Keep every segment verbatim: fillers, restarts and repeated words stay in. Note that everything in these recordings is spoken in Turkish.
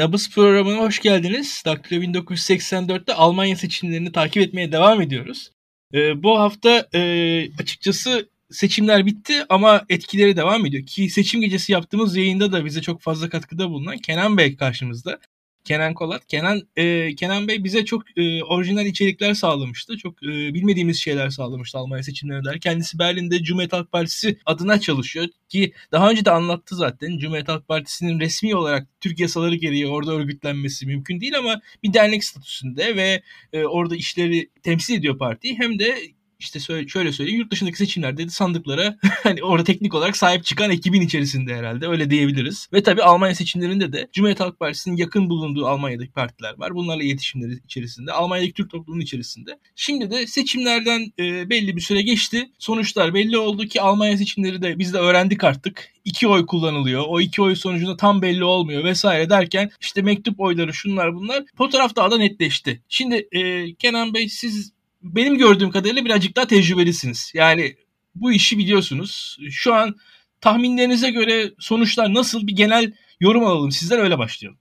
Nabız programına hoş geldiniz. Daktilo bin dokuz yüz seksen dörtte Almanya seçimlerini takip etmeye devam ediyoruz. Ee, bu hafta e, açıkçası seçimler bitti ama etkileri devam ediyor. Ki seçim gecesi yaptığımız yayında da bize çok fazla katkıda bulunan Kenan Bey karşımızda. Kenan Kolat. Kenan e, Kenan Bey bize çok e, orijinal içerikler sağlamıştı. Çok e, bilmediğimiz şeyler sağlamıştı Almanya seçimlerine dair. Kendisi Berlin'de Cumhuriyet Halk Partisi adına çalışıyor ki daha önce de anlattı zaten. Cumhuriyet Halk Partisi'nin resmi olarak Türk yasaları gereği orada örgütlenmesi mümkün değil ama bir dernek statüsünde ve e, orada işleri temsil ediyor partiyi. Hem de işte şöyle söyleyeyim, yurt dışındaki seçimlerde de sandıklara hani orada teknik olarak sahip çıkan ekibin içerisinde herhalde öyle diyebiliriz. Ve tabii Almanya seçimlerinde de Cumhuriyet Halk Partisi'nin yakın bulunduğu Almanya'daki partiler var. Bunlarla iletişimleri içerisinde, Almanya'daki Türk toplumunun içerisinde. Şimdi de seçimlerden e, belli bir süre geçti. Sonuçlar belli oldu ki Almanya seçimleri de biz de öğrendik artık. İki oy kullanılıyor. O iki oy sonucunda tam belli olmuyor vesaire derken işte mektup oyları şunlar bunlar. Fotoğraf daha da netleşti. Şimdi e, Kenan Bey siz... Benim gördüğüm kadarıyla birazcık daha tecrübelisiniz. Yani bu işi biliyorsunuz. Şu an tahminlerinize göre sonuçlar nasıl, bir genel yorum alalım. Sizden öyle başlayalım.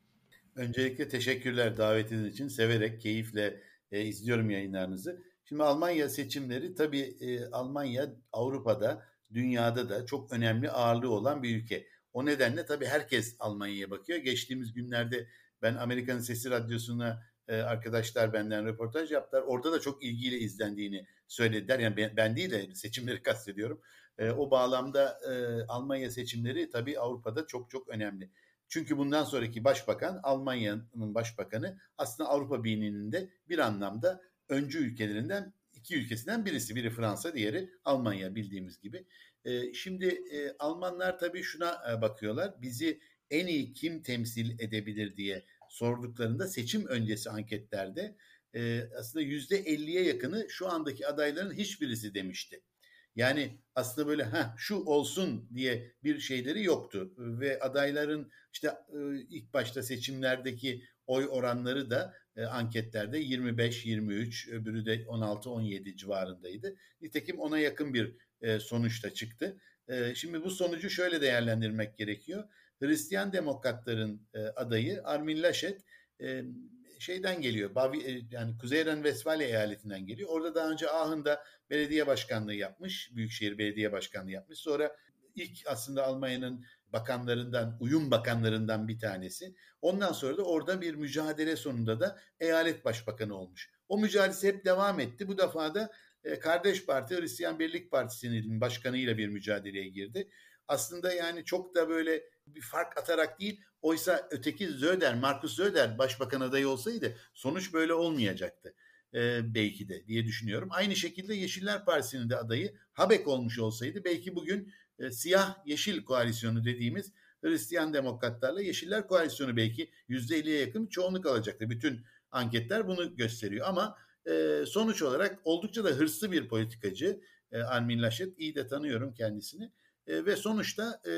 Öncelikle teşekkürler davetiniz için. Severek, keyifle e, izliyorum yayınlarınızı. Şimdi Almanya seçimleri tabii e, Almanya Avrupa'da, dünyada da çok önemli ağırlığı olan bir ülke. O nedenle tabii herkes Almanya'ya bakıyor. Geçtiğimiz günlerde ben Amerika'nın Sesi Radyosu'na arkadaşlar benden röportaj yaptılar. Orada da çok ilgiyle izlendiğini söylediler. Yani ben, ben değil de seçimleri kastediyorum. E, o bağlamda e, Almanya seçimleri tabii Avrupa'da çok çok önemli. Çünkü bundan sonraki başbakan, Almanya'nın başbakanı aslında Avrupa Birliği'nin de bir anlamda öncü ülkelerinden, iki ülkesinden birisi. Biri Fransa, diğeri Almanya bildiğimiz gibi. E, şimdi e, Almanlar tabii şuna e, bakıyorlar. Bizi en iyi kim temsil edebilir diye sorduklarında seçim öncesi anketlerde e, aslında yüzde elliye yakını şu andaki adayların hiçbirisi demişti. Yani aslında böyle ha şu olsun diye bir şeyleri yoktu ve adayların işte e, ilk başta seçimlerdeki oy oranları da e, anketlerde yirmi beş yirmi üç, öbürü de on altı on yedi civarındaydı. Nitekim ona yakın bir e, sonuçta çıktı. E, şimdi bu sonucu şöyle değerlendirmek gerekiyor. Hristiyan Demokratların e, adayı Armin Laschet e, şeyden geliyor. Bavi, e, yani Kuzey Ren-Vestfalya eyaletinden geliyor. Orada daha önce Aachen'da belediye başkanlığı yapmış. Büyükşehir belediye başkanlığı yapmış. Sonra ilk aslında Almanya'nın bakanlarından, uyum bakanlarından bir tanesi. Ondan sonra da orada bir mücadele sonunda da eyalet başbakanı olmuş. O mücadelesi hep devam etti. Bu defa da e, kardeş parti Hristiyan Birlik Partisi'nin başkanıyla bir mücadeleye girdi. Aslında yani çok da böyle bir fark atarak değil, oysa öteki Söder, Markus Söder başbakan adayı olsaydı sonuç böyle olmayacaktı ee, belki de diye düşünüyorum. Aynı şekilde Yeşiller Partisi'nin de adayı Habeck olmuş olsaydı belki bugün e, siyah-yeşil koalisyonu dediğimiz Hristiyan Demokratlarla Yeşiller koalisyonu belki yüzde elliye yakın çoğunluk alacaktı. Bütün anketler bunu gösteriyor ama e, sonuç olarak oldukça da hırslı bir politikacı e, Armin Laschet, iyi de tanıyorum kendisini e, ve sonuçta e,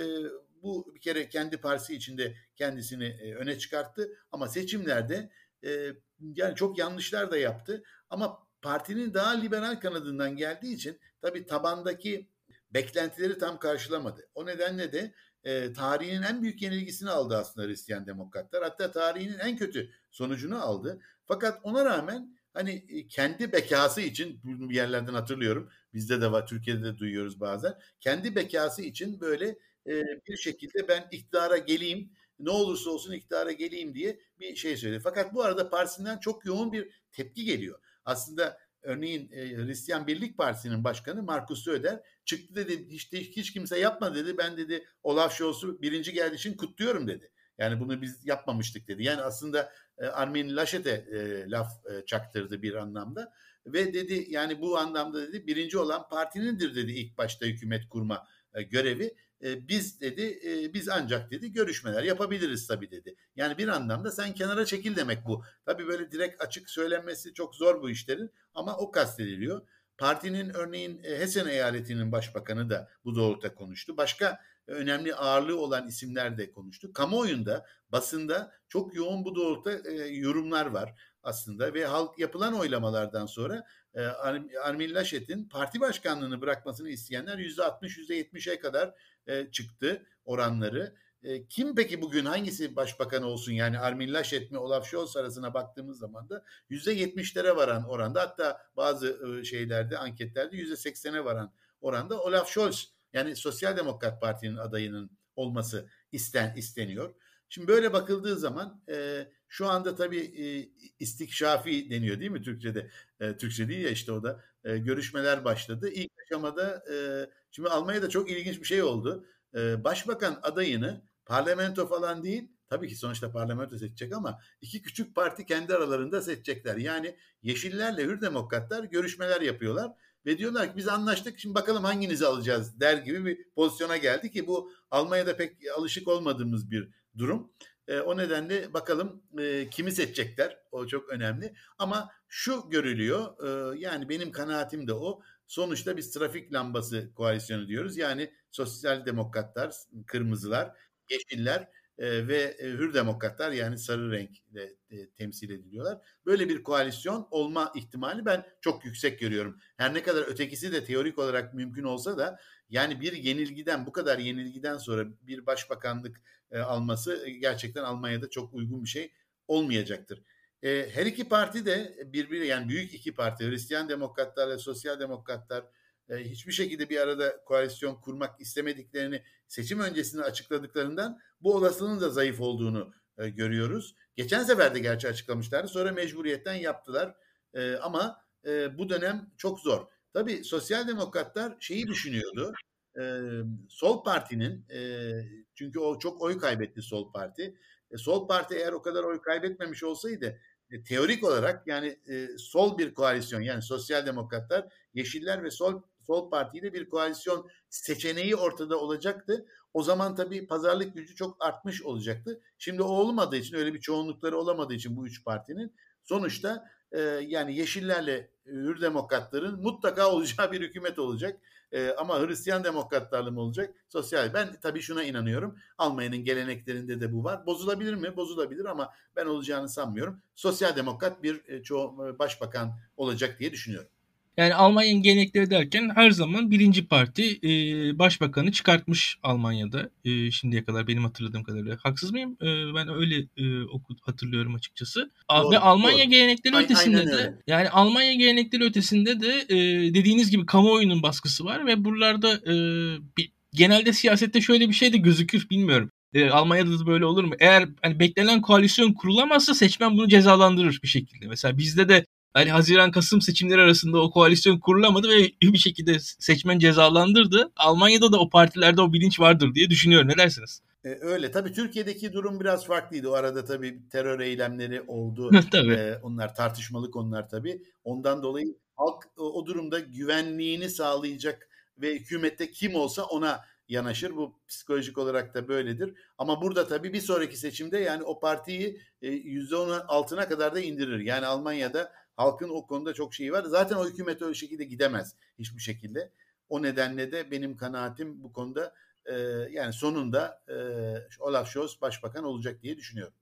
bu bir kere kendi partisi içinde kendisini öne çıkarttı ama seçimlerde e, yani çok yanlışlar da yaptı ama partinin daha liberal kanadından geldiği için tabii tabandaki beklentileri tam karşılamadı. O nedenle de e, tarihinin en büyük yenilgisini aldı aslında Hristiyan Demokratlar. Hatta tarihinin en kötü sonucunu aldı. Fakat ona rağmen hani kendi bekası için, bir yerlerden hatırlıyorum, bizde de var, Türkiye'de de duyuyoruz bazen, kendi bekası için böyle Ee, bir şekilde ben iktidara geleyim, ne olursa olsun iktidara geleyim diye bir şey söyledi. Fakat bu arada partisinden çok yoğun bir tepki geliyor. Aslında örneğin e, Hristiyan Birlik Partisi'nin başkanı Markus Söder çıktı, dedi hiç, hiç kimse yapma dedi. Ben dedi Olaf Scholz'u birinci geldiği için kutluyorum dedi. Yani bunu biz yapmamıştık dedi. Yani aslında e, Armin Laschet'e e, laf e, çaktırdı bir anlamda. Ve dedi yani bu anlamda dedi birinci olan partinindir dedi ilk başta hükümet kurma e, görevi. Biz dedi biz ancak dedi görüşmeler yapabiliriz tabii dedi. Yani bir anlamda sen kenara çekil demek bu. Tabii böyle direkt açık söylenmesi çok zor bu işlerin ama o kastediliyor. Partinin örneğin Hessen eyaletinin başbakanı da bu doğrultuda konuştu. Başka önemli ağırlığı olan isimler de konuştu. Kamuoyunda, basında çok yoğun bu doğrultuda yorumlar var aslında ve halk yapılan oylamalardan sonra Armin Laschet'in parti başkanlığını bırakmasını isteyenler yüzde altmış yüzde yetmişe kadar çıktı oranları. E, kim peki bugün hangisi başbakan olsun? Yani Armin Laschet mi, Olaf Scholz arasına baktığımız zaman da yüzde yetmişlere varan oranda, hatta bazı e, şeylerde, anketlerde yüzde seksene varan oranda Olaf Scholz, yani Sosyal Demokrat Parti'nin adayının olması isten isteniyor. Şimdi böyle bakıldığı zaman e, şu anda tabii e, istikşafi deniyor değil mi Türkçe'de? E, Türkçe değil ya işte o da. E, görüşmeler başladı. İlk aşamada e, şimdi Almanya'da çok ilginç bir şey oldu. E, başbakan adayını parlamento falan değil, tabii ki sonuçta parlamento seçecek ama iki küçük parti kendi aralarında seçecekler. Yani Yeşillerle Hür Demokratlar görüşmeler yapıyorlar ve diyorlar ki biz anlaştık, şimdi bakalım hanginizi alacağız der gibi bir pozisyona geldi ki bu Almanya'da pek alışık olmadığımız bir durum. E, o nedenle bakalım e, kimi seçecekler, o çok önemli. Ama şu görülüyor, e, yani benim kanaatim de o. Sonuçta biz trafik lambası koalisyonu diyoruz. Yani Sosyal Demokratlar, Kırmızılar, Yeşiller e, ve Hür Demokratlar, yani sarı renkle e, temsil ediliyorlar. Böyle bir koalisyon olma ihtimali ben çok yüksek görüyorum. Her ne kadar ötekisi de teorik olarak mümkün olsa da, yani bir yenilgiden, bu kadar yenilgiden sonra bir başbakanlık e, alması gerçekten Almanya'da çok uygun bir şey olmayacaktır. E, her iki parti de birbiri, yani büyük iki parti, Hristiyan Demokratlar ve Sosyal Demokratlar e, hiçbir şekilde bir arada koalisyon kurmak istemediklerini seçim öncesinde açıkladıklarından bu olasılığın da zayıf olduğunu e, görüyoruz. Geçen sefer de gerçi açıklamışlardı, sonra mecburiyetten yaptılar e, ama e, bu dönem çok zor. Tabii Sosyal Demokratlar şeyi düşünüyordu, e, sol partinin, e, çünkü o çok oy kaybetti sol parti. E, sol parti eğer o kadar oy kaybetmemiş olsaydı e, teorik olarak yani e, sol bir koalisyon, yani Sosyal Demokratlar, Yeşiller ve sol sol partiyle bir koalisyon seçeneği ortada olacaktı. O zaman tabii pazarlık gücü çok artmış olacaktı. Şimdi o olmadığı için, öyle bir çoğunlukları olamadığı için bu üç partinin, sonuçta e, yani Yeşillerle Hür Demokratların mutlaka olacağı bir hükümet olacak. Ee, ama Hristiyan Demokratlarla mı olacak? Sosyal. Ben tabii şuna inanıyorum. Almanya'nın geleneklerinde de bu var. Bozulabilir mi? Bozulabilir ama ben olacağını sanmıyorum. Sosyal Demokrat bir e, ço- başbakan olacak diye düşünüyorum. Yani Almanya'nın gelenekleri derken her zaman birinci parti e, başbakanı çıkartmış Almanya'da. E, şimdiye kadar benim hatırladığım kadarıyla. Haksız mıyım? E, ben öyle e, oku, hatırlıyorum açıkçası. Doğru, ve Almanya doğru. gelenekleri A- ötesinde de yani Almanya gelenekleri ötesinde de e, dediğiniz gibi kamuoyunun baskısı var ve buralarda e, bir, genelde siyasette şöyle bir şey de gözükür, bilmiyorum. E, Almanya'da da böyle olur mu? Eğer hani beklenen koalisyon kurulamazsa seçmen bunu cezalandırır bir şekilde. Mesela bizde de yani Haziran-Kasım seçimleri arasında o koalisyon kurulamadı ve bir şekilde seçmen cezalandırdı. Almanya'da da o partilerde o bilinç vardır diye düşünüyorum. Ne dersiniz? Ee, öyle. Tabii Türkiye'deki durum biraz farklıydı. O arada tabii terör eylemleri oldu. tabii. Ee, onlar tartışmalı konular tabii. Ondan dolayı halk o durumda güvenliğini sağlayacak ve hükümette kim olsa ona yanaşır. Bu psikolojik olarak da böyledir. Ama burada tabii bir sonraki seçimde yani o partiyi yüzde onun altına kadar da indirir. Yani Almanya'da halkın o konuda çok şeyi var. Zaten o hükümet öyle şekilde gidemez hiçbir şekilde. O nedenle de benim kanaatim bu konuda e, yani sonunda e, Olaf Scholz başbakan olacak diye düşünüyorum.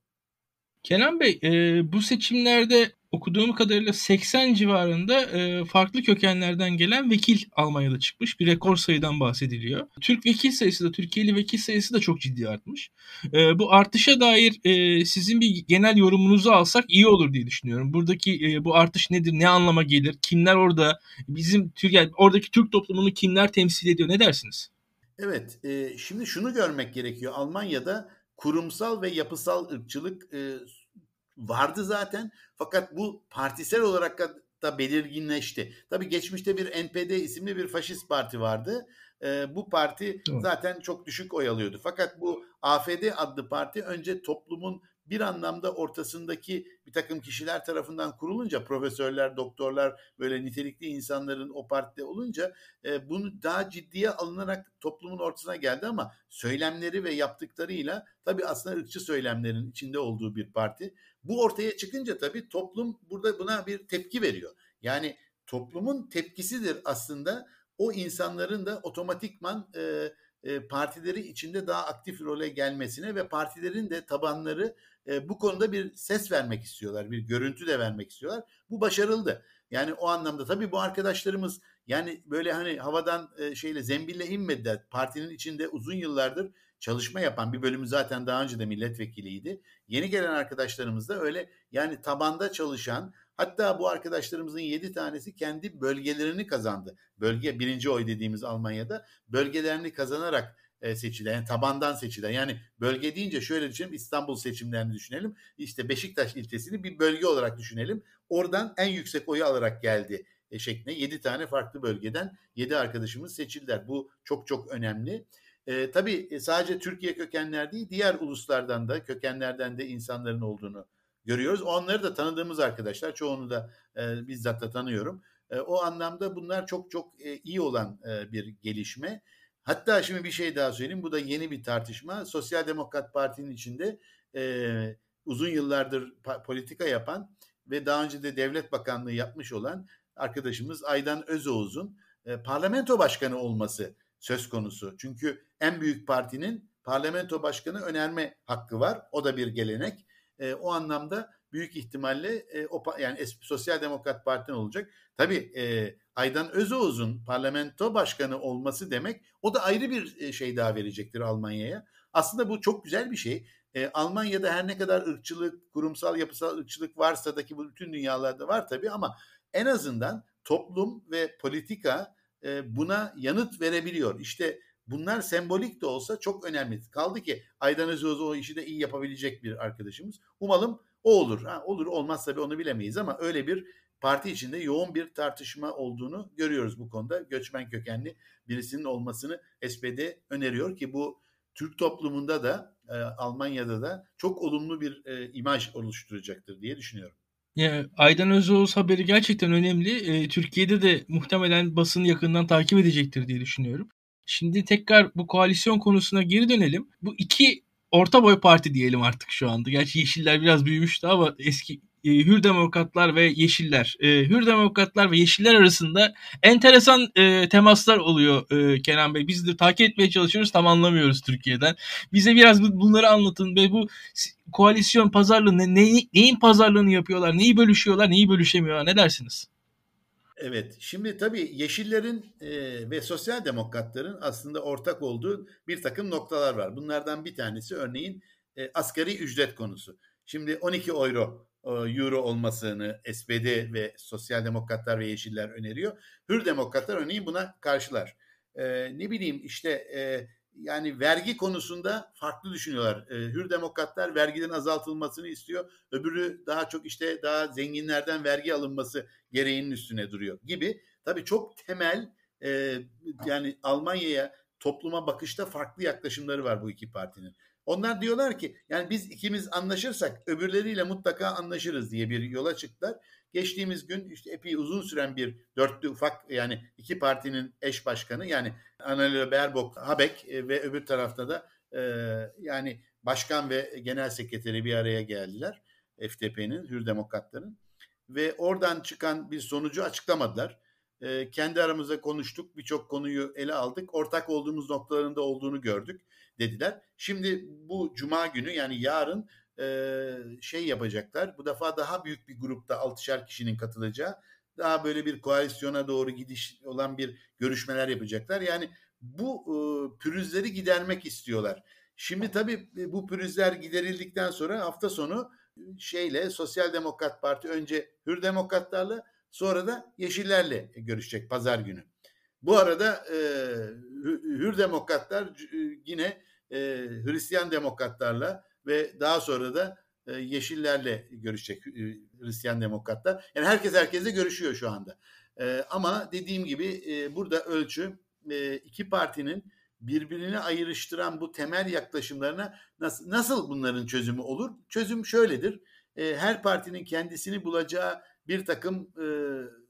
Kenan Bey, e, bu seçimlerde okuduğum kadarıyla seksen civarında e, farklı kökenlerden gelen vekil Almanya'da çıkmış. Bir rekor sayıdan bahsediliyor. Türk vekil sayısı da, Türkiye'li vekil sayısı da çok ciddi artmış. E, bu artışa dair e, sizin bir genel yorumunuzu alsak iyi olur diye düşünüyorum. Buradaki e, bu artış nedir, ne anlama gelir, kimler orada, bizim yani oradaki Türk toplumunu kimler temsil ediyor, ne dersiniz? Evet, e, şimdi şunu görmek gerekiyor. Almanya'da kurumsal ve yapısal ırkçılık e, vardı zaten, fakat bu partisel olarak da belirginleşti. Tabii geçmişte bir N P D isimli bir faşist parti vardı. E, bu parti Doğru. zaten çok düşük oy alıyordu. Fakat bu A F D adlı parti önce toplumun bir anlamda ortasındaki bir takım kişiler tarafından kurulunca, profesörler, doktorlar, böyle nitelikli insanların o partide olunca e, bunu daha ciddiye alınarak toplumun ortasına geldi ama söylemleri ve yaptıklarıyla tabii aslında ırkçı söylemlerin içinde olduğu bir parti. Bu ortaya çıkınca tabii toplum burada buna bir tepki veriyor. Yani toplumun tepkisidir aslında o insanların da otomatikman e, e, partileri içinde daha aktif role gelmesine ve partilerin de tabanları E, bu konuda bir ses vermek istiyorlar, bir görüntü de vermek istiyorlar. Bu başarıldı. Yani o anlamda tabii bu arkadaşlarımız yani böyle hani havadan e, şeyle, zembille inmediler. Partinin içinde uzun yıllardır çalışma yapan bir bölümü zaten daha önce de milletvekiliydi. Yeni gelen arkadaşlarımız da öyle, yani tabanda çalışan, hatta bu arkadaşlarımızın yedi tanesi kendi bölgelerini kazandı. Bölge birinci oy dediğimiz Almanya'da bölgelerini kazanarak seçilen, yani tabandan seçilen, yani bölge deyince şöyle düşünelim, İstanbul seçimlerini düşünelim. İşte Beşiktaş ilçesini bir bölge olarak düşünelim. Oradan en yüksek oyu alarak geldi şeklinde yedi tane farklı bölgeden yedi arkadaşımız seçildiler. Bu çok çok önemli. E, tabii sadece Türkiye kökenler değil, diğer uluslardan da, kökenlerden de insanların olduğunu görüyoruz. Onları da tanıdığımız arkadaşlar, çoğunu da e, bizzat da tanıyorum. E, o anlamda bunlar çok çok e, iyi olan e, bir gelişme. Hatta şimdi bir şey daha söyleyeyim. Bu da yeni bir tartışma. Sosyal Demokrat Parti'nin içinde e, uzun yıllardır pa- politika yapan ve daha önce de devlet bakanlığı yapmış olan arkadaşımız Aydan Özoğuz'un e, parlamento başkanı olması söz konusu. Çünkü en büyük partinin parlamento başkanı önerme hakkı var. O da bir gelenek. E, o anlamda büyük ihtimalle e, o, yani Sosyal Demokrat Parti'nin olacak. Tabii e, Aydan Özoğuz'un parlamento başkanı olması demek, o da ayrı bir şey daha verecektir Almanya'ya. Aslında bu çok güzel bir şey. E, Almanya'da her ne kadar ırkçılık, kurumsal yapısal ırkçılık varsa da, ki bu bütün dünyalarda var tabii, ama en azından toplum ve politika e, buna yanıt verebiliyor. İşte bunlar sembolik de olsa çok önemli. Kaldı ki Aydan Özoğuz o işi de iyi yapabilecek bir arkadaşımız. Umalım o olur. Ha, olur olmaz tabii, onu bilemeyiz, ama öyle bir parti içinde yoğun bir tartışma olduğunu görüyoruz bu konuda. Göçmen kökenli birisinin olmasını S P D öneriyor ki bu Türk toplumunda da e, Almanya'da da çok olumlu bir e, imaj oluşturacaktır diye düşünüyorum. Ya, Aydan Özoğuz haberi gerçekten önemli. E, Türkiye'de de muhtemelen basını yakından takip edecektir diye düşünüyorum. Şimdi tekrar bu koalisyon konusuna geri dönelim. Bu iki orta boy parti diyelim artık şu anda. Gerçi Yeşiller biraz büyümüştü ama eski e, Hür Demokratlar ve Yeşiller. E, Hür Demokratlar ve Yeşiller arasında enteresan e, temaslar oluyor e, Kenan Bey. Biz de takip etmeye çalışıyoruz, tam anlamıyoruz Türkiye'den. Bize biraz bunları anlatın ve bu koalisyon pazarlığı, ne, neyin pazarlığını yapıyorlar, neyi bölüşüyorlar, neyi bölüşemiyorlar, ne dersiniz? Evet, şimdi tabii Yeşillerin e, ve Sosyal Demokratların aslında ortak olduğu bir takım noktalar var. Bunlardan bir tanesi örneğin e, asgari ücret konusu. Şimdi on iki euro, e, euro olmasını S P D ve Sosyal Demokratlar ve Yeşiller öneriyor. Hür Demokratlar örneğin buna karşılar. E, ne bileyim işte e, yani vergi konusunda farklı düşünüyorlar. E, Hür Demokratlar vergiden azaltılmasını istiyor. Öbürü daha çok işte daha zenginlerden vergi alınması gereğinin üstüne duruyor gibi. Tabii çok temel e, yani Almanya'ya, topluma bakışta farklı yaklaşımları var bu iki partinin. Onlar diyorlar ki yani biz ikimiz anlaşırsak öbürleriyle mutlaka anlaşırız diye bir yola çıktılar. Geçtiğimiz gün işte epey uzun süren bir dörtlü ufak, yani iki partinin eş başkanı, yani Annalena Baerbock, Habeck ve öbür tarafta da e, yani başkan ve genel sekreteri bir araya geldiler. F D P'nin, Hür Demokratların, ve oradan çıkan bir sonucu açıklamadılar. E, kendi aramızda konuştuk, birçok konuyu ele aldık, ortak olduğumuz noktaların da olduğunu gördük dediler. Şimdi bu cuma günü, yani yarın şey yapacaklar. Bu defa daha büyük bir grupta altışar kişinin katılacağı, daha böyle bir koalisyona doğru gidiş olan bir görüşmeler yapacaklar. Yani bu pürüzleri gidermek istiyorlar. Şimdi tabii bu pürüzler giderildikten sonra hafta sonu şeyle Sosyal Demokrat Parti önce Hür Demokratlarla, sonra da Yeşillerle görüşecek pazar günü. Bu arada Hür Demokratlar yine Hristiyan Demokratlarla ve daha sonra da e, Yeşillerle görüşecek e, Hristiyan Demokratlar. Yani herkes herkesle görüşüyor şu anda. E, ama dediğim gibi e, burada ölçü e, iki partinin birbirini ayrıştıran bu temel yaklaşımlarına nasıl, nasıl bunların çözümü olur? Çözüm şöyledir. E, her partinin kendisini bulacağı bir takım e,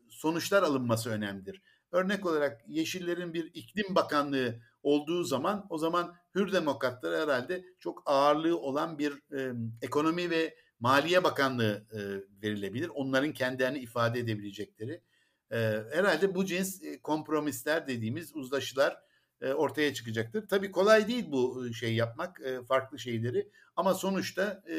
sonuçlar alınması önemlidir. Örnek olarak Yeşillerin bir iklim bakanlığı olduğu zaman, o zaman Hür Demokratlar herhalde çok ağırlığı olan bir e, ekonomi ve maliye bakanlığı e, verilebilir. Onların kendilerini ifade edebilecekleri. E, herhalde bu cins e, kompromisler dediğimiz uzlaşılar e, ortaya çıkacaktır. Tabii kolay değil bu şey yapmak, e, farklı şeyleri, ama sonuçta e,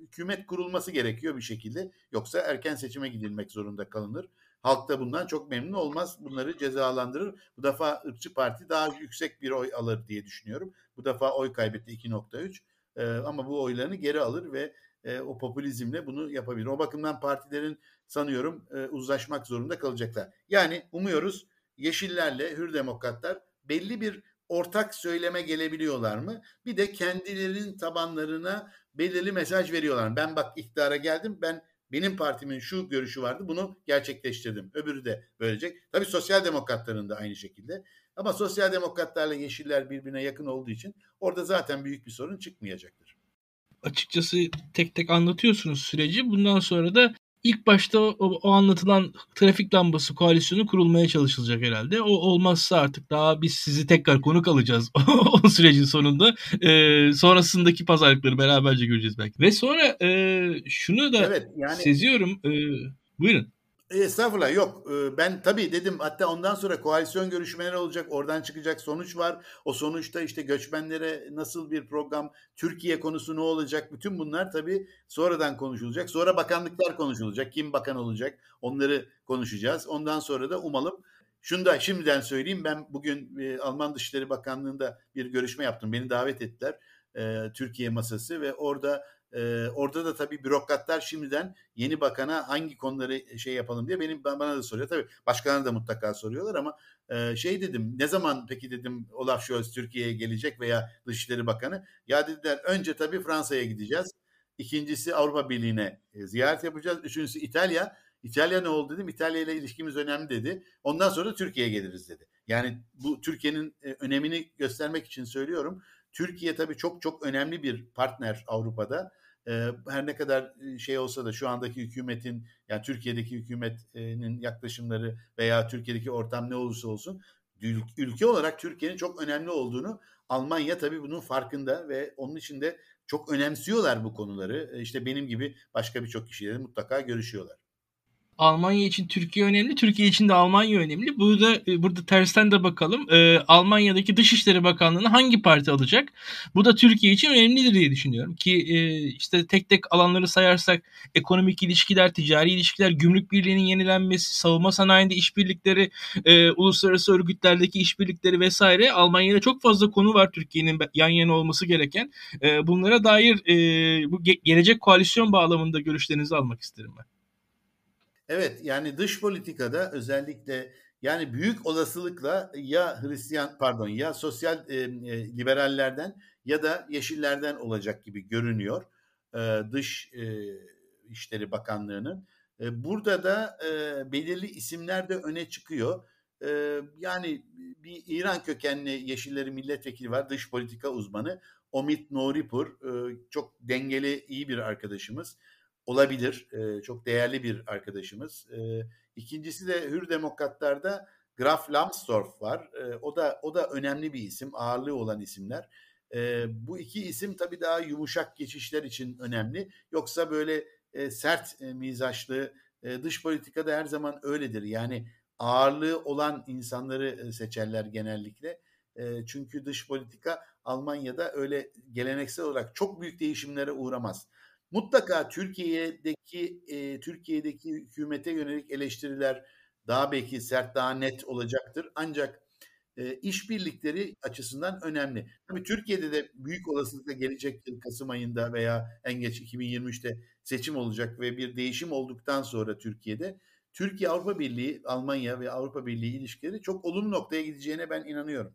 hükümet kurulması gerekiyor bir şekilde. Yoksa erken seçime gidilmek zorunda kalınır. Halk da bundan çok memnun olmaz. Bunları cezalandırır. Bu defa ırkçı parti daha yüksek bir oy alır diye düşünüyorum. Bu defa oy kaybetti iki virgül üç. Ee, ama bu oylarını geri alır ve e, o popülizmle bunu yapabilir. O bakımdan partilerin sanıyorum e, uzlaşmak zorunda kalacaklar. Yani umuyoruz Yeşillerle Hür Demokratlar belli bir ortak söyleme gelebiliyorlar mı? Bir de kendilerinin tabanlarına belirli mesaj veriyorlar. Ben bak iktidara geldim, ben benim partimin şu görüşü vardı, bunu gerçekleştirdim. Öbürü de böylecek. Tabii Sosyal Demokratların da aynı şekilde. Ama Sosyal Demokratlarla Yeşiller birbirine yakın olduğu için orada zaten büyük bir sorun çıkmayacaktır. Açıkçası tek tek anlatıyorsunuz süreci. Bundan sonra da ilk başta o, o anlatılan trafik lambası koalisyonu kurulmaya çalışılacak herhalde. O olmazsa artık daha biz sizi tekrar konuk alacağız o sürecin sonunda. Ee, sonrasındaki pazarlıkları beraberce göreceğiz belki. Ve sonra e, şunu da evet, yani, seziyorum. E, buyurun. Estağfurullah, yok. Ben tabii dedim, hatta ondan sonra koalisyon görüşmeleri olacak. Oradan çıkacak sonuç var. O sonuçta işte göçmenlere nasıl bir program, Türkiye konusu ne olacak? Bütün bunlar tabii sonradan konuşulacak. Sonra bakanlıklar konuşulacak. Kim bakan olacak? Onları konuşacağız. Ondan sonra da umalım. Şunu da şimdiden söyleyeyim. Ben bugün Alman Dışişleri Bakanlığı'nda bir görüşme yaptım. Beni davet ettiler. Türkiye masası ve orada Ee, orada da tabii bürokratlar şimdiden yeni bakana hangi konuları şey yapalım diye benim bana da soruyor. Tabii başkalarına da mutlaka soruyorlar ama e, şey dedim, ne zaman peki dedim Olaf Scholz Türkiye'ye gelecek veya Dışişleri Bakanı? Ya dediler, önce tabii Fransa'ya gideceğiz. İkincisi Avrupa Birliği'ne e, ziyaret yapacağız. Üçüncüsü İtalya. İtalya ne oldu dedim. İtalya ile ilişkimiz önemli dedi. Ondan sonra da Türkiye'ye geliriz dedi. Yani bu Türkiye'nin e, önemini göstermek için söylüyorum. Türkiye tabii çok çok önemli bir partner Avrupa'da. Her ne kadar şey olsa da şu andaki hükümetin, yani Türkiye'deki hükümetin yaklaşımları veya Türkiye'deki ortam ne olursa olsun, ülke olarak Türkiye'nin çok önemli olduğunu Almanya tabii bunun farkında ve onun için de çok önemsiyorlar bu konuları. İşte benim gibi başka birçok kişiyle mutlaka görüşüyorlar. Almanya için Türkiye önemli, Türkiye için de Almanya önemli. Burada burada tersten de bakalım. Ee, Almanya'daki Dışişleri Bakanlığı'nı hangi parti alacak? Bu da Türkiye için önemlidir diye düşünüyorum. Ki e, işte tek tek alanları sayarsak ekonomik ilişkiler, ticari ilişkiler, gümrük birliğinin yenilenmesi, savunma sanayinde işbirlikleri, e, uluslararası örgütlerdeki işbirlikleri vesaire. Almanya'da çok fazla konu var Türkiye'nin yan yana olması gereken. E, bunlara dair e, bu ge- gelecek koalisyon bağlamında görüşlerinizi almak isterim ben. Evet, yani dış politikada özellikle yani büyük olasılıkla ya Hristiyan pardon ya sosyal e, liberallerden ya da yeşillerden olacak gibi görünüyor e, dış e, işleri bakanlığının. E, burada da e, belirli isimler de öne çıkıyor. E, yani bir İran kökenli yeşilleri milletvekili var, dış politika uzmanı Omid Noripour, e, çok dengeli, iyi bir arkadaşımız. Olabilir. Ee, çok değerli bir arkadaşımız. Ee, ikincisi de Hür Demokratlar'da Graf Lambsdorff var. Ee, o da o da önemli bir isim. Ağırlığı olan isimler. Ee, bu iki isim tabii daha yumuşak geçişler için önemli. Yoksa böyle e, sert e, mizaçlı e, dış politikada her zaman öyledir. Yani ağırlığı olan insanları e, seçerler genellikle. E, çünkü dış politika Almanya'da öyle geleneksel olarak çok büyük değişimlere uğramaz. Mutlaka Türkiye'deki e, Türkiye'deki hükümete yönelik eleştiriler daha belki sert, daha net olacaktır. Ancak e, işbirlikleri açısından önemli. Tabii Türkiye'de de büyük olasılıkla gelecek yıl Kasım ayında veya en geç iki bin yirmi üçte seçim olacak ve bir değişim olduktan sonra Türkiye'de Türkiye Avrupa Birliği, Almanya ve Avrupa Birliği ilişkileri çok olumlu noktaya gideceğine ben inanıyorum.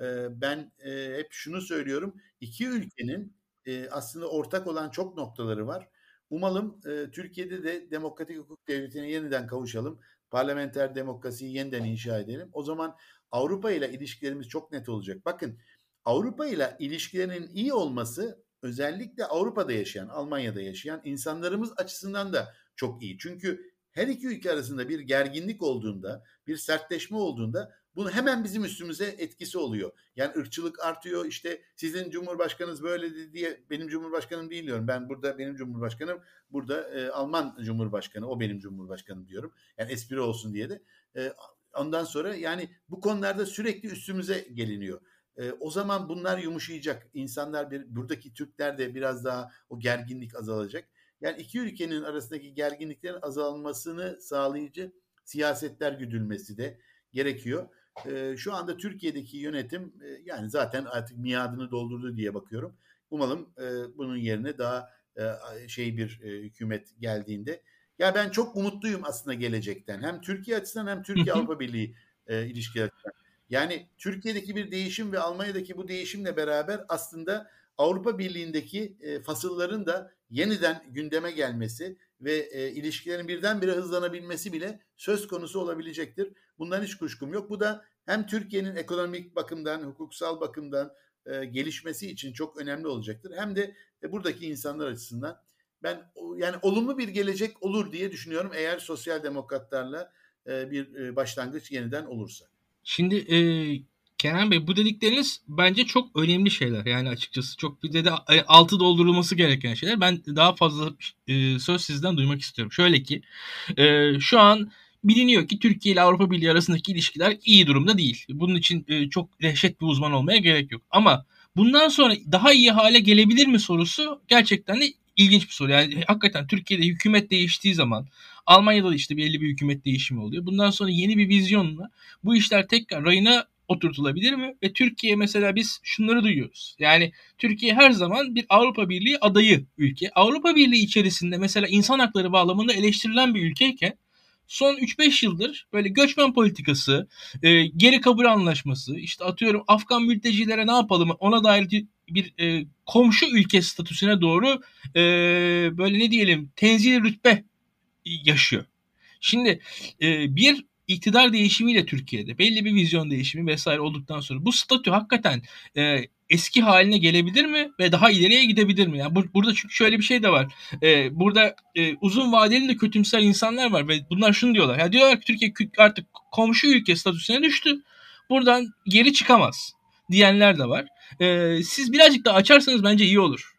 E, ben e, hep şunu söylüyorum, iki ülkenin Ee, aslında ortak olan çok noktaları var. Umalım e, Türkiye'de de demokratik hukuk devletine yeniden kavuşalım. Parlamenter demokrasiyi yeniden inşa edelim. O zaman Avrupa ile ilişkilerimiz çok net olacak. Bakın, Avrupa ile ilişkilerinin iyi olması özellikle Avrupa'da yaşayan, Almanya'da yaşayan insanlarımız açısından da çok iyi. Çünkü her iki ülke arasında bir gerginlik olduğunda, bir sertleşme olduğunda bunu hemen bizim üstümüze etkisi oluyor. Yani ırkçılık artıyor. İşte sizin cumhurbaşkanınız böyle dedi diye benim cumhurbaşkanım değil diyorum. Ben burada benim cumhurbaşkanım, burada e, Alman cumhurbaşkanı, o benim cumhurbaşkanım diyorum. Yani espri olsun diye de. E, ondan sonra yani bu konularda sürekli üstümüze geliniyor. E, o zaman bunlar yumuşayacak. İnsanlar, bir, buradaki Türkler de biraz daha o gerginlik azalacak. Yani iki ülkenin arasındaki gerginliklerin azalmasını sağlayıcı siyasetler güdülmesi de gerekiyor. E, şu anda Türkiye'deki yönetim e, yani zaten artık miadını doldurdu diye bakıyorum. Umalım e, bunun yerine daha e, şey bir e, hükümet geldiğinde. Ya ben çok umutluyum aslında gelecekten. Hem Türkiye açısından hem Türkiye-Avrupa Birliği e, ilişkiler açısından. Yani Türkiye'deki bir değişim ve Almanya'daki bu değişimle beraber aslında Avrupa Birliği'ndeki e, fasılların da yeniden gündeme gelmesi ve e, ilişkilerin birdenbire hızlanabilmesi bile söz konusu olabilecektir. Bundan hiç kuşkum yok. Bu da hem Türkiye'nin ekonomik bakımdan, hukuksal bakımdan e, gelişmesi için çok önemli olacaktır. Hem de e, buradaki insanlar açısından ben yani olumlu bir gelecek olur diye düşünüyorum eğer sosyal demokratlarla e, bir e, başlangıç yeniden olursa. Şimdi e, Kenan Bey, bu dedikleriniz bence çok önemli şeyler. Yani açıkçası çok bir de, de altı doldurulması gereken şeyler. Ben daha fazla e, söz sizden duymak istiyorum. Şöyle ki e, şu an biliniyor ki Türkiye ile Avrupa Birliği arasındaki ilişkiler iyi durumda değil. Bunun için e, çok dehşet bir uzman olmaya gerek yok. Ama bundan sonra daha iyi hale gelebilir mi sorusu gerçekten de İlginç bir soru. Yani hakikaten Türkiye'de hükümet değiştiği zaman, Almanya'da da işte belli bir hükümet değişimi oluyor. Bundan sonra yeni bir vizyonla bu işler tekrar rayına oturtulabilir mi? Ve Türkiye mesela, biz şunları duyuyoruz. Yani Türkiye her zaman bir Avrupa Birliği adayı ülke. Avrupa Birliği içerisinde mesela insan hakları bağlamında eleştirilen bir ülkeyken son üç beş yıldır böyle göçmen politikası, e, geri kabul anlaşması, işte atıyorum Afgan mültecilere ne yapalım ona dair bir e, komşu ülke statüsüne doğru e, böyle ne diyelim tenzil rütbe yaşıyor. Şimdi e, bir iktidar değişimiyle Türkiye'de belli bir vizyon değişimi vesaire olduktan sonra bu statü hakikaten e, eski haline gelebilir mi ve daha ileriye gidebilir mi? Yani bu, burada çünkü şöyle bir şey de var. Ee, burada e, uzun vadeli de kötümser insanlar var ve bunlar şunu diyorlar. Ya diyorlar ki Türkiye artık komşu ülke statüsüne düştü. Buradan geri çıkamaz diyenler de var. Ee, siz birazcık daha açarsanız bence iyi olur.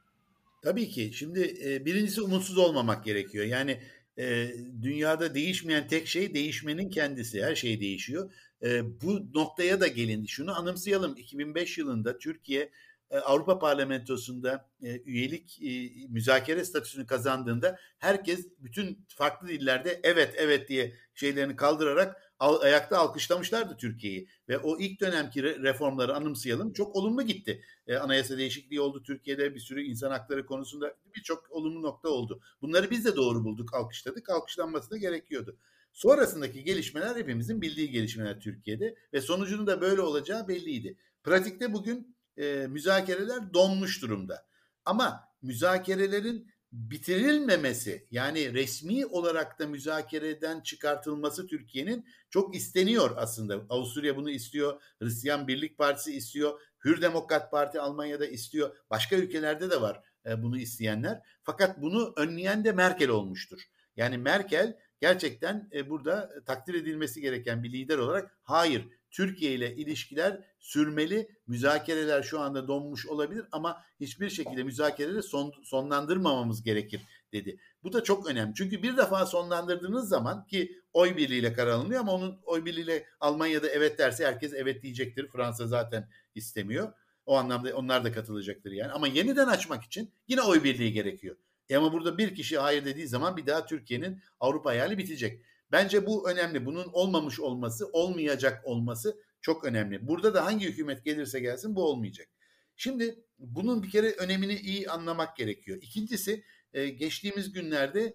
Tabii ki. Şimdi e, birincisi umutsuz olmamak gerekiyor. Yani e, dünyada değişmeyen tek şey değişmenin kendisi. Her şey değişiyor. E, bu noktaya da gelindi. Şunu anımsayalım. iki bin beş yılında Türkiye e, Avrupa Parlamentosu'nda e, üyelik e, müzakere statüsünü kazandığında herkes bütün farklı dillerde evet evet diye şeylerini kaldırarak al, ayakta alkışlamışlardı Türkiye'yi. Ve o ilk dönemki re, reformları anımsayalım. Çok olumlu gitti. E, anayasa değişikliği oldu Türkiye'de. Bir sürü insan hakları konusunda birçok olumlu nokta oldu. Bunları biz de doğru bulduk, alkışladık. Alkışlanması da gerekiyordu. Sonrasındaki gelişmeler hepimizin bildiği gelişmeler Türkiye'de ve sonucunun da böyle olacağı belliydi. Pratikte bugün e, müzakereler donmuş durumda. Ama müzakerelerin bitirilmemesi, yani resmi olarak da müzakereden çıkartılması Türkiye'nin çok isteniyor aslında. Avusturya bunu istiyor, Hristiyan Birlik Partisi istiyor, Hür Demokrat Parti Almanya'da istiyor. Başka ülkelerde de var e, bunu isteyenler. Fakat bunu önleyen de Merkel olmuştur. Yani Merkel gerçekten burada takdir edilmesi gereken bir lider olarak hayır, Türkiye ile ilişkiler sürmeli, müzakereler şu anda donmuş olabilir ama hiçbir şekilde müzakereleri son, sonlandırmamamız gerekir dedi. Bu da çok önemli. Çünkü bir defa sonlandırdığınız zaman ki oy birliğiyle karar alınıyor ama onun oy birliğiyle Almanya'da evet derse herkes evet diyecektir. Fransa zaten istemiyor. O anlamda onlar da katılacaktır yani. Ama yeniden açmak için yine oy birliği gerekiyor. E ama burada bir kişi hayır dediği zaman bir daha Türkiye'nin Avrupa hayali bitecek. Bence bu önemli. Bunun olmamış olması, olmayacak olması çok önemli. Burada da hangi hükümet gelirse gelsin bu olmayacak. Şimdi bunun bir kere önemini iyi anlamak gerekiyor. İkincisi geçtiğimiz günlerde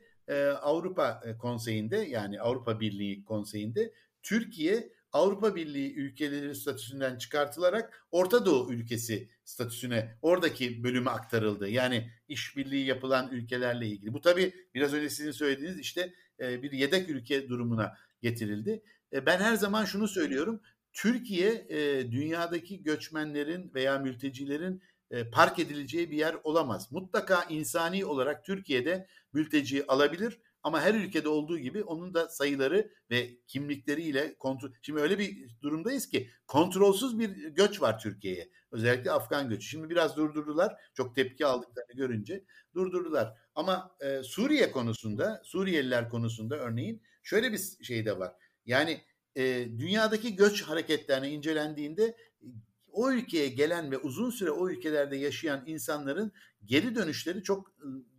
Avrupa Konseyi'nde, yani Avrupa Birliği Konseyi'nde Türkiye Avrupa Birliği ülkeleri statüsünden çıkartılarak Orta Doğu ülkesi statüsüne, oradaki bölüme aktarıldı. Yani işbirliği yapılan ülkelerle ilgili. Bu tabii biraz önce sizin söylediğiniz işte bir yedek ülke durumuna getirildi. Ben her zaman şunu söylüyorum. Türkiye dünyadaki göçmenlerin veya mültecilerin park edileceği bir yer olamaz. Mutlaka insani olarak Türkiye'de mülteci alabilir. Ama her ülkede olduğu gibi onun da sayıları ve kimlikleriyle kontrol... Şimdi öyle bir durumdayız ki kontrolsüz bir göç var Türkiye'ye. Özellikle Afgan göçü. Şimdi biraz durdurdular. Çok tepki aldıklarını görünce durdurdular. Ama e, Suriye konusunda, Suriyeliler konusunda örneğin şöyle bir şey de var. Yani e, dünyadaki göç hareketlerine incelendiğinde o ülkeye gelen ve uzun süre o ülkelerde yaşayan insanların geri dönüşleri çok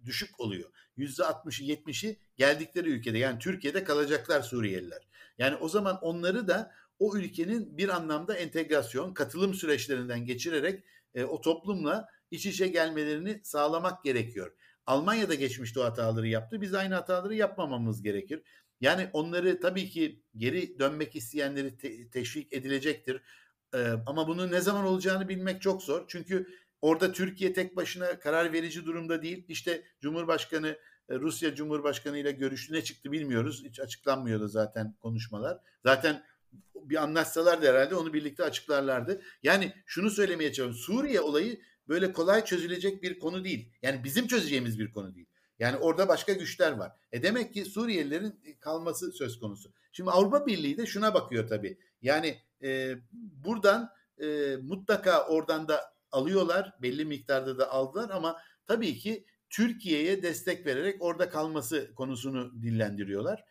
düşük oluyor. yüzde altmışı yetmişi geldikleri ülkede, yani Türkiye'de kalacaklar Suriyeliler. Yani o zaman onları da o ülkenin bir anlamda entegrasyon, katılım süreçlerinden geçirerek e, o toplumla iç içe gelmelerini sağlamak gerekiyor. Almanya da geçmişte o hataları yaptı. Biz aynı hataları yapmamamız gerekir. Yani onları tabii ki geri dönmek isteyenleri te- teşvik edilecektir. Ee, ama bunun ne zaman olacağını bilmek çok zor. Çünkü orada Türkiye tek başına karar verici durumda değil. İşte Cumhurbaşkanı, Rusya Cumhurbaşkanı ile görüştü. Ne çıktı bilmiyoruz. Hiç açıklanmıyordu zaten konuşmalar. Zaten bir anlaşsalardı herhalde onu birlikte açıklarlardı. Yani şunu söylemeye çalışıyorum. Suriye olayı böyle kolay çözülecek bir konu değil. Yani bizim çözeceğimiz bir konu değil. Yani orada başka güçler var. E demek ki Suriyelilerin kalması söz konusu. Şimdi Avrupa Birliği de şuna bakıyor tabii. Yani e, buradan e, mutlaka oradan da alıyorlar. Belli miktarda da aldılar ama tabii ki Türkiye'ye destek vererek orada kalması konusunu dillendiriyorlar.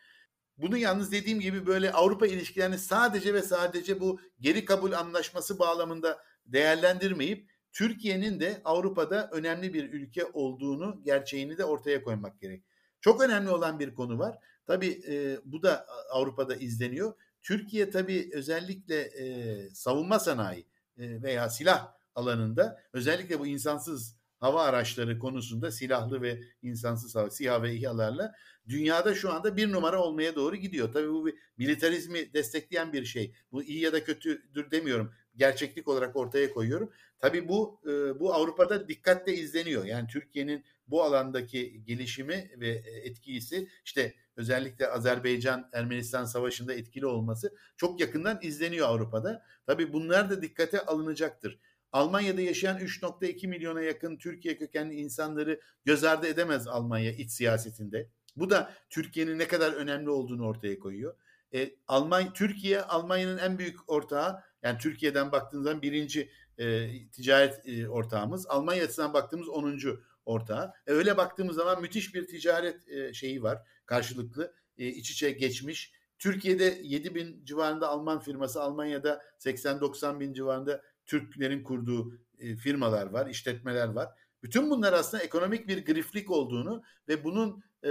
Bunu yalnız dediğim gibi böyle Avrupa ilişkilerini sadece ve sadece bu geri kabul anlaşması bağlamında değerlendirmeyip Türkiye'nin de Avrupa'da önemli bir ülke olduğunu, gerçeğini de ortaya koymak gerek. Çok önemli olan bir konu var. Tabii e, bu da Avrupa'da izleniyor. Türkiye tabii özellikle e, savunma sanayi e, veya silah alanında, özellikle bu insansız hava araçları konusunda silahlı ve insansız hava, SİHA ve İHA'larla dünyada şu anda bir numara olmaya doğru gidiyor. Tabii bu bir militarizmi destekleyen bir şey. Bu iyi ya da kötüdür demiyorum. Gerçeklik olarak ortaya koyuyorum. Tabii bu bu Avrupa'da dikkatle izleniyor. Yani Türkiye'nin bu alandaki gelişimi ve etkisi, işte özellikle Azerbaycan-Ermenistan savaşında etkili olması çok yakından izleniyor Avrupa'da. Tabii bunlar da dikkate alınacaktır. Almanya'da yaşayan üç nokta iki milyona yakın Türkiye kökenli insanları göz ardı edemez Almanya iç siyasetinde. Bu da Türkiye'nin ne kadar önemli olduğunu ortaya koyuyor. E, Almanya, Türkiye Almanya'nın en büyük ortağı. Yani Türkiye'den baktığımızda birinci e, ticaret e, ortağımız. Almanya açısından baktığımız onuncu ortağı. E, öyle baktığımız zaman müthiş bir ticaret e, şeyi var. Karşılıklı e, iç içe geçmiş. Türkiye'de yedi bin civarında Alman firması, Almanya'da seksen doksan bin civarında Türklerin kurduğu e, firmalar var, işletmeler var. Bütün bunlar aslında ekonomik bir griflik olduğunu ve bunun e,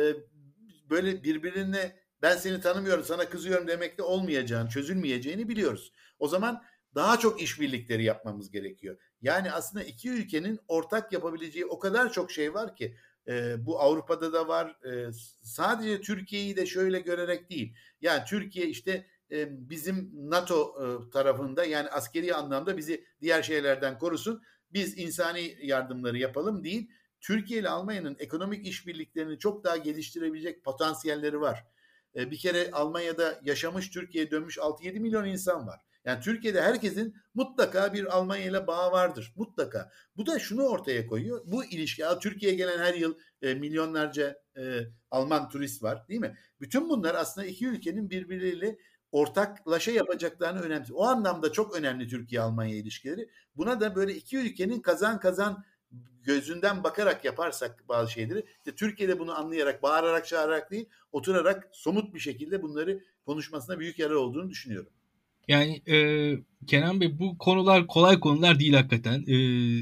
böyle birbirine ben seni tanımıyorum, sana kızıyorum demekle olmayacağını, çözülmeyeceğini biliyoruz. O zaman daha çok işbirlikleri yapmamız gerekiyor. Yani aslında iki ülkenin ortak yapabileceği o kadar çok şey var ki e, bu Avrupa'da da var. E, sadece Türkiye'yi de şöyle görerek değil. Yani Türkiye işte e, bizim NATO e, tarafında, yani askeri anlamda bizi diğer şeylerden korusun. Biz insani yardımları yapalım değil. Türkiye ile Almanya'nın ekonomik işbirliklerini çok daha geliştirebilecek potansiyelleri var. Bir kere Almanya'da yaşamış, Türkiye'ye dönmüş altı yedi milyon insan var. Yani Türkiye'de herkesin mutlaka bir Almanya ile bağı vardır. Mutlaka. Bu da şunu ortaya koyuyor. Bu ilişki, Türkiye'ye gelen her yıl e, milyonlarca e, Alman turist var, değil mi? Bütün bunlar aslında iki ülkenin birbirleriyle ortaklaşa yapacaklarını önemsiyor. O anlamda çok önemli Türkiye-Almanya ilişkileri. Buna da böyle iki ülkenin kazan kazan gözünden bakarak yaparsak bazı şeyleri, işte Türkiye'de bunu anlayarak, bağırarak, çağırarak değil, oturarak somut bir şekilde bunları konuşmasına büyük yarar olduğunu düşünüyorum. Yani e, Kenan Bey, bu konular kolay konular değil hakikaten. E,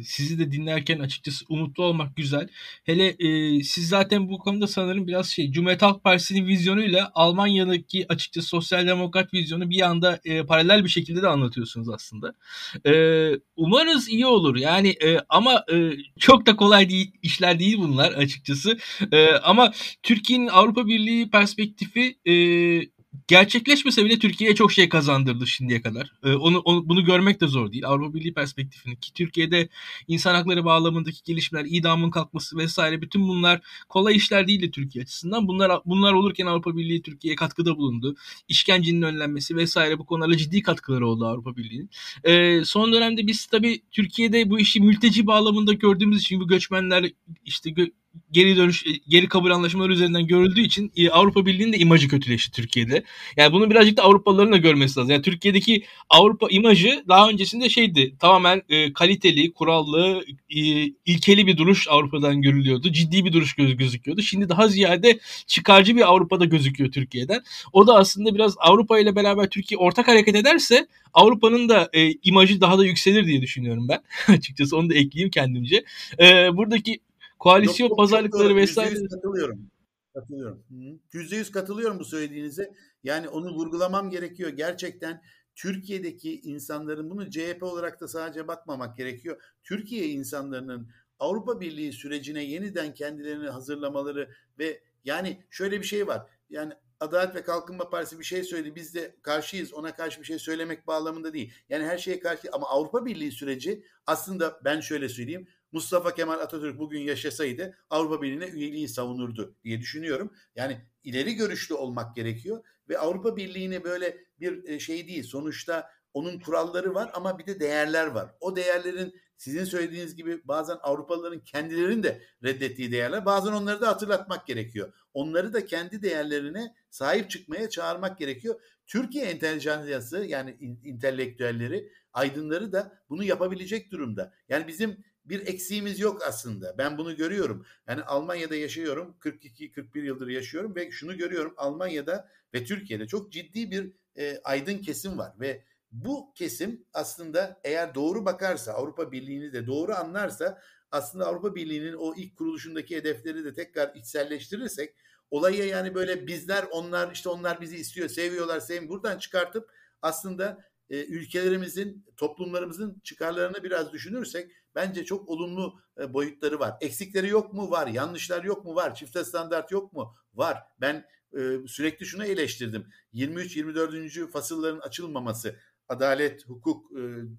sizi de dinlerken açıkçası umutlu olmak güzel. Hele e, siz zaten bu konuda sanırım biraz şey, Cumhuriyet Halk Partisi'nin vizyonuyla Almanya'daki açıkçası sosyal demokrat vizyonu bir anda e, paralel bir şekilde de anlatıyorsunuz aslında. E, umarız iyi olur. Yani e, ama e, çok da kolay değil, işler değil bunlar açıkçası. E, ama Türkiye'nin Avrupa Birliği perspektifi E, gerçekleşmese bile Türkiye'ye çok şey kazandırdı şimdiye kadar. Ee, onu, onu bunu görmek de zor değil. Avrupa Birliği perspektifini, ki Türkiye'de insan hakları bağlamındaki gelişmeler, idamın kalkması vesaire, bütün bunlar kolay işler değildi Türkiye açısından. Bunlar bunlar olurken Avrupa Birliği Türkiye'ye katkıda bulundu. İşkencenin önlenmesi vesaire, bu konularla ciddi katkıları oldu Avrupa Birliği'nin. Ee, son dönemde biz tabii Türkiye'de bu işi mülteci bağlamında gördüğümüz için, bu göçmenler işte gö- geri dönüş, geri kabul anlaşmaları üzerinden görüldüğü için Avrupa Birliği'nin de imajı kötüleşti Türkiye'de. Yani bunu birazcık da Avrupalıların da görmesi lazım. Yani Türkiye'deki Avrupa imajı daha öncesinde şeydi, tamamen e, kaliteli, kurallı, e, ilkeli bir duruş Avrupa'dan görülüyordu. Ciddi bir duruş göz, gözüküyordu. Şimdi daha ziyade çıkarcı bir Avrupa'da gözüküyor Türkiye'den. O da aslında biraz Avrupa ile beraber Türkiye ortak hareket ederse Avrupa'nın da e, imajı daha da yükselir diye düşünüyorum ben. Açıkçası onu da ekleyeyim kendimce. E, buradaki koalisyon pazarlıkları vesaire. Katılıyorum. yüzde yüz katılıyorum bu söylediğinize. Yani onu vurgulamam gerekiyor. Gerçekten Türkiye'deki insanların, bunu C H P olarak da sadece bakmamak gerekiyor. Türkiye insanlarının Avrupa Birliği sürecine yeniden kendilerini hazırlamaları ve yani şöyle bir şey var. Yani Adalet ve Kalkınma Partisi bir şey söyledi, biz de karşıyız, ona karşı bir şey söylemek bağlamında değil. Yani her şeye karşı, ama Avrupa Birliği süreci aslında, ben şöyle söyleyeyim, Mustafa Kemal Atatürk bugün yaşasaydı Avrupa Birliği'ne üyeliği savunurdu diye düşünüyorum. Yani ileri görüşlü olmak gerekiyor ve Avrupa Birliği'ne böyle bir şey değil. Sonuçta onun kuralları var ama bir de değerler var. O değerlerin, sizin söylediğiniz gibi, bazen Avrupalıların kendilerinin de reddettiği değerler, bazen onları da hatırlatmak gerekiyor. Onları da kendi değerlerine sahip çıkmaya çağırmak gerekiyor. Türkiye entelejansiyası, yani intelektüelleri, aydınları da bunu yapabilecek durumda. Yani bizim bir eksiğimiz yok aslında. Ben bunu görüyorum. Yani Almanya'da yaşıyorum. kırk iki kırk bir yıldır yaşıyorum ve şunu görüyorum. Almanya'da ve Türkiye'de çok ciddi bir e, aydın kesim var ve bu kesim aslında eğer doğru bakarsa, Avrupa Birliği'ni de doğru anlarsa, aslında Avrupa Birliği'nin o ilk kuruluşundaki hedefleri de tekrar içselleştirirsek, olayı yani böyle bizler onlar, işte onlar bizi istiyor, seviyorlar, sevmiyor, buradan çıkartıp aslında e, ülkelerimizin, toplumlarımızın çıkarlarını biraz düşünürsek bence çok olumlu e, boyutları var. Eksikleri yok mu? Var. Yanlışlar yok mu? Var. Çifte standart yok mu? Var. Ben e, sürekli şunu eleştirdim. yirmi üç yirmi dört. fasılların açılmaması. Adalet, hukuk,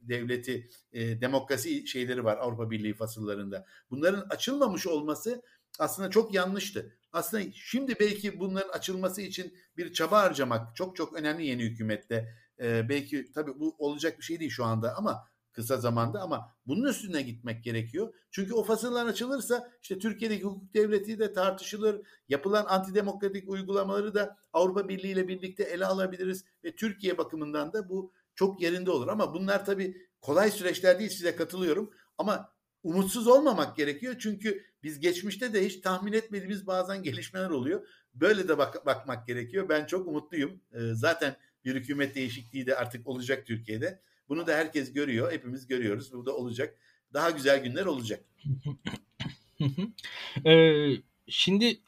devleti, demokrasi şeyleri var Avrupa Birliği fasıllarında. Bunların açılmamış olması aslında çok yanlıştı. Aslında şimdi belki bunların açılması için bir çaba harcamak çok çok önemli yeni hükümette. Belki tabii bu olacak bir şey değil şu anda ama kısa zamanda, ama bunun üstüne gitmek gerekiyor. Çünkü o fasıllar açılırsa işte Türkiye'deki hukuk devleti de tartışılır. Yapılan antidemokratik uygulamaları da Avrupa Birliği ile birlikte ele alabiliriz ve Türkiye bakımından da bu çok yerinde olur. Ama bunlar tabii kolay süreçler değil, size katılıyorum. Ama umutsuz olmamak gerekiyor. Çünkü biz geçmişte de hiç tahmin etmediğimiz bazen gelişmeler oluyor. Böyle de bak- bakmak gerekiyor. Ben çok umutluyum. Ee, zaten bir hükümet değişikliği de artık olacak Türkiye'de. Bunu da herkes görüyor. Hepimiz görüyoruz. Bu da olacak. Daha güzel günler olacak. ee, şimdi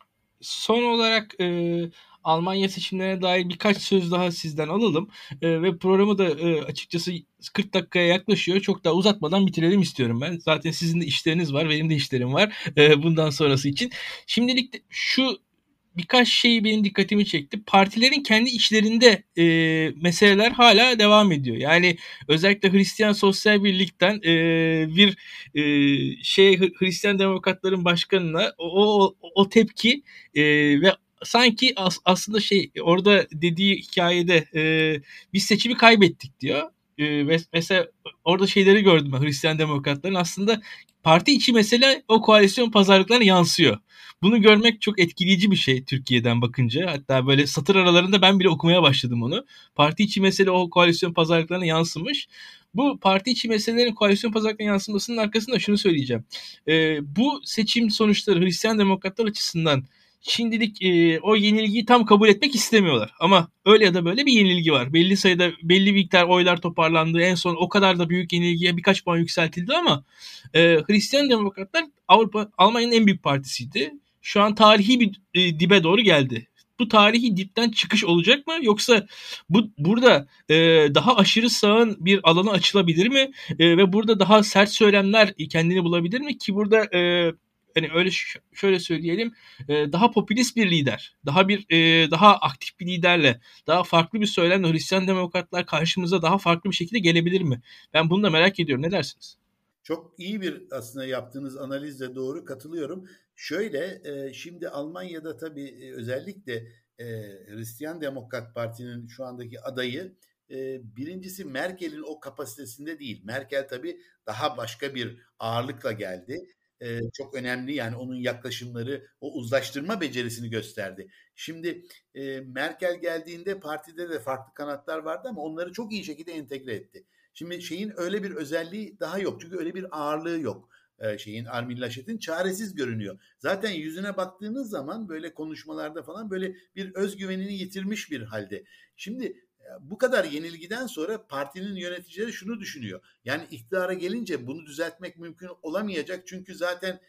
son olarak... E... Almanya seçimlerine dair birkaç söz daha sizden alalım e, ve programı da e, açıkçası kırk dakikaya yaklaşıyor. Çok daha uzatmadan bitirelim istiyorum ben. Zaten sizin de işleriniz var, benim de işlerim var e, bundan sonrası için. Şimdilik de şu birkaç şey benim dikkatimi çekti. Partilerin kendi içlerinde e, meseleler hala devam ediyor. Yani özellikle Hristiyan Sosyal Birlik'ten e, bir e, şey Hristiyan Demokratların başkanına o o, o tepki e, ve sanki as, aslında şey orada dediği hikayede e, biz seçimi kaybettik diyor. E, mesela orada şeyleri gördüm ben, Hristiyan Demokratların aslında parti içi mesele o koalisyon pazarlıklarına yansıyor. Bunu görmek çok etkileyici bir şey Türkiye'den bakınca. Hatta böyle satır aralarında ben bile okumaya başladım onu. Parti içi mesele o koalisyon pazarlıklarına yansımış. Bu parti içi meselelerin koalisyon pazarlıklarına yansımasının arkasında şunu söyleyeceğim. E, bu seçim sonuçları Hristiyan Demokratlar açısından şimdilik e, o yenilgiyi tam kabul etmek istemiyorlar. Ama öyle ya da böyle bir yenilgi var. Belli sayıda, belli bir miktar oylar toparlandı. En son o kadar da büyük yenilgiye birkaç puan yükseltildi ama e, Hristiyan Demokratlar Avrupa, Almanya'nın en büyük partisiydi. Şu an tarihi bir e, dibe doğru geldi. Bu tarihi dipten çıkış olacak mı? Yoksa bu burada e, daha aşırı sağın bir alanı açılabilir mi? E, ve burada daha sert söylemler kendini bulabilir mi? Ki burada... E, Yani öyle şöyle söyleyelim, daha popülist bir lider, daha bir daha aktif bir liderle, daha farklı bir söylemle Hristiyan Demokratlar karşımıza daha farklı bir şekilde gelebilir mi? Ben bunu da merak ediyorum. Ne dersiniz? Çok iyi bir aslında yaptığınız analizle doğru katılıyorum. Şöyle, şimdi Almanya'da tabii özellikle Hristiyan Demokrat Parti'nin şu andaki adayı, birincisi Merkel'in o kapasitesinde değil. Merkel tabii daha başka bir ağırlıkla geldi. Ee, çok önemli, yani onun yaklaşımları, o uzlaştırma becerisini gösterdi. Şimdi e, Merkel geldiğinde partide de farklı kanatlar vardı ama onları çok iyi şekilde entegre etti. Şimdi şeyin öyle bir özelliği daha yok, çünkü öyle bir ağırlığı yok. Ee, şeyin Armin Laschet'in çaresiz görünüyor. Zaten yüzüne baktığınız zaman böyle konuşmalarda falan böyle bir özgüvenini yitirmiş bir halde. Şimdi bu kadar yenilgiden sonra partinin yöneticileri şunu düşünüyor. Yani iktidara gelince bunu düzeltmek mümkün olamayacak. Çünkü zaten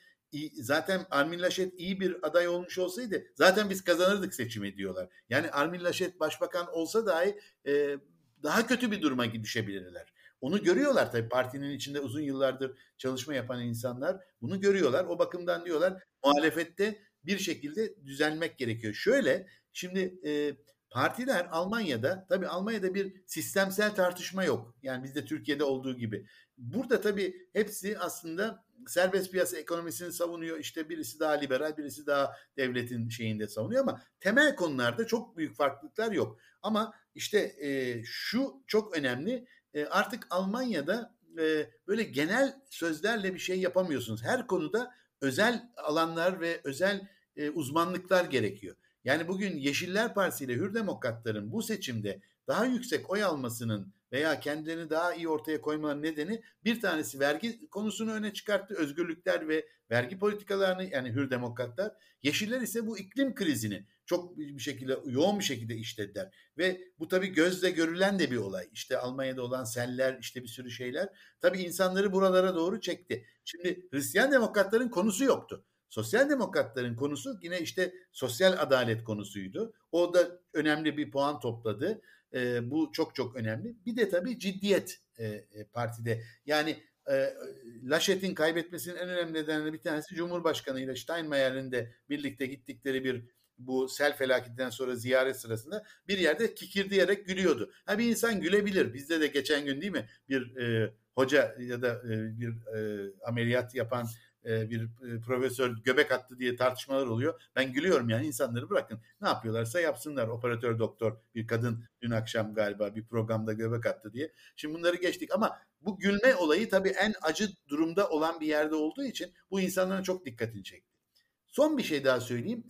zaten Armin Laschet iyi bir aday olmuş olsaydı zaten biz kazanırdık seçimi diyorlar. Yani Armin Laschet başbakan olsa dahi e, daha kötü bir duruma düşebilirler. Onu görüyorlar tabii, partinin içinde uzun yıllardır çalışma yapan insanlar bunu görüyorlar. O bakımdan diyorlar muhalefette bir şekilde düzelmek gerekiyor. Şöyle şimdi e, partiler Almanya'da, tabii Almanya'da bir sistemsel tartışma yok. Yani bizde Türkiye'de olduğu gibi. Burada tabii hepsi aslında serbest piyasa ekonomisini savunuyor. İşte birisi daha liberal, birisi daha devletin şeyinde savunuyor ama temel konularda çok büyük farklılıklar yok. Ama işte e, şu çok önemli. E, artık Almanya'da e, böyle genel sözlerle bir şey yapamıyorsunuz. Her konuda özel alanlar ve özel e, uzmanlıklar gerekiyor. Yani bugün Yeşiller Partisi ile Hür Demokratların bu seçimde daha yüksek oy almasının veya kendilerini daha iyi ortaya koymanın nedeni, bir tanesi vergi konusunu öne çıkarttı. Özgürlükler ve vergi politikalarını, yani Hür Demokratlar. Yeşiller ise bu iklim krizini çok bir şekilde, yoğun bir şekilde işlediler. Ve bu tabii gözle görülen de bir olay. İşte Almanya'da olan seller, işte bir sürü şeyler. Tabii insanları buralara doğru çekti. Şimdi Hristiyan Demokratların konusu yoktu. Sosyal Demokratların konusu yine işte sosyal adalet konusuydu. O da önemli bir puan topladı. E, bu çok çok önemli. Bir de tabii ciddiyet e, partide. Yani e, Laschet'in kaybetmesinin en önemli nedenleri bir tanesi Cumhurbaşkanı ile Steinmeier'in de birlikte gittikleri bir bu sel felaketinden sonra ziyaret sırasında bir yerde kikirdeyerek gülüyordu. Ha, bir insan gülebilir. Bizde de geçen gün değil mi bir e, hoca ya da e, bir e, ameliyat yapan bir profesör göbek attı diye tartışmalar oluyor. Ben gülüyorum yani, insanları bırakın. Ne yapıyorlarsa yapsınlar. Operatör doktor bir kadın dün akşam galiba bir programda göbek attı diye. Şimdi bunları geçtik ama bu gülme olayı tabii en acı durumda olan bir yerde olduğu için bu insanların çok dikkatini çekti. Son bir şey daha söyleyeyim.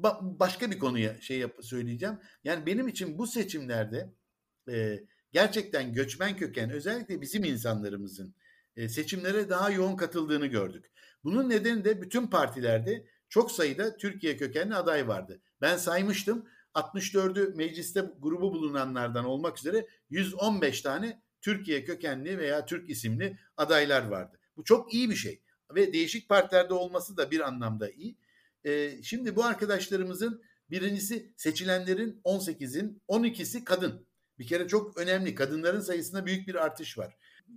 Ba- başka bir konuya şey yap- söyleyeceğim. Yani benim için bu seçimlerde e, gerçekten göçmen köken, özellikle bizim insanlarımızın seçimlere daha yoğun katıldığını gördük. Bunun nedeni de bütün partilerde çok sayıda Türkiye kökenli aday vardı. Ben saymıştım, altmış dördü mecliste grubu bulunanlardan olmak üzere yüz on beş tane Türkiye kökenli veya Türk isimli adaylar vardı. Bu çok iyi bir şey ve değişik partilerde olması da bir anlamda iyi. Şimdi bu arkadaşlarımızın birincisi, seçilenlerin on sekizin on ikisi kadın. Bir kere çok önemli, kadınların sayısında büyük bir artış var.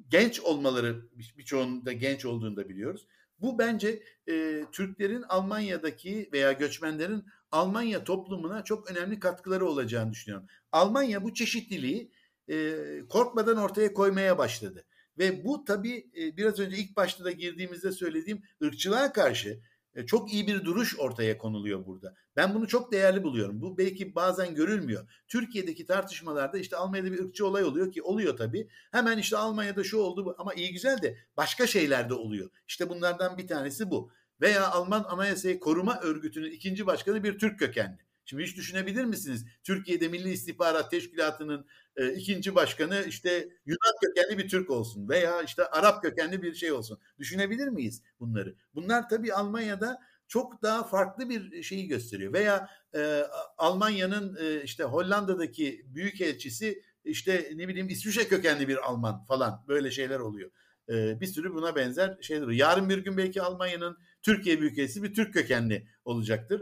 Genç olmaları, birçoğunun da genç olduğunu da biliyoruz. Bu bence e, Türklerin Almanya'daki veya göçmenlerin Almanya toplumuna çok önemli katkıları olacağını düşünüyorum. Almanya bu çeşitliliği e, korkmadan ortaya koymaya başladı. Ve bu tabii e, biraz önce ilk başta da girdiğimizde söylediğim ırkçılığa karşı e, çok iyi bir duruş ortaya konuluyor burada. Ben bunu çok değerli buluyorum. Bu belki bazen görülmüyor. Türkiye'deki tartışmalarda işte Almanya'da bir ırkçı olay oluyor ki oluyor tabii. Hemen işte Almanya'da şu oldu ama iyi güzel de başka şeyler de oluyor. İşte bunlardan bir tanesi bu. Veya Alman Anayasayı Koruma Örgütü'nün ikinci başkanı bir Türk kökenli. Şimdi hiç düşünebilir misiniz? Türkiye'de Milli İstihbarat Teşkilatı'nın e, ikinci başkanı işte Yunan kökenli bir Türk olsun veya işte Arap kökenli bir şey olsun. Düşünebilir miyiz bunları? Bunlar tabii Almanya'da çok daha farklı bir şeyi gösteriyor. Veya e, Almanya'nın e, işte Hollanda'daki büyükelçisi işte ne bileyim İsviçre kökenli bir Alman falan, böyle şeyler oluyor. E, bir sürü buna benzer şeyler oluyor. Yarın bir gün belki Almanya'nın Türkiye büyükelçisi bir Türk kökenli olacaktır.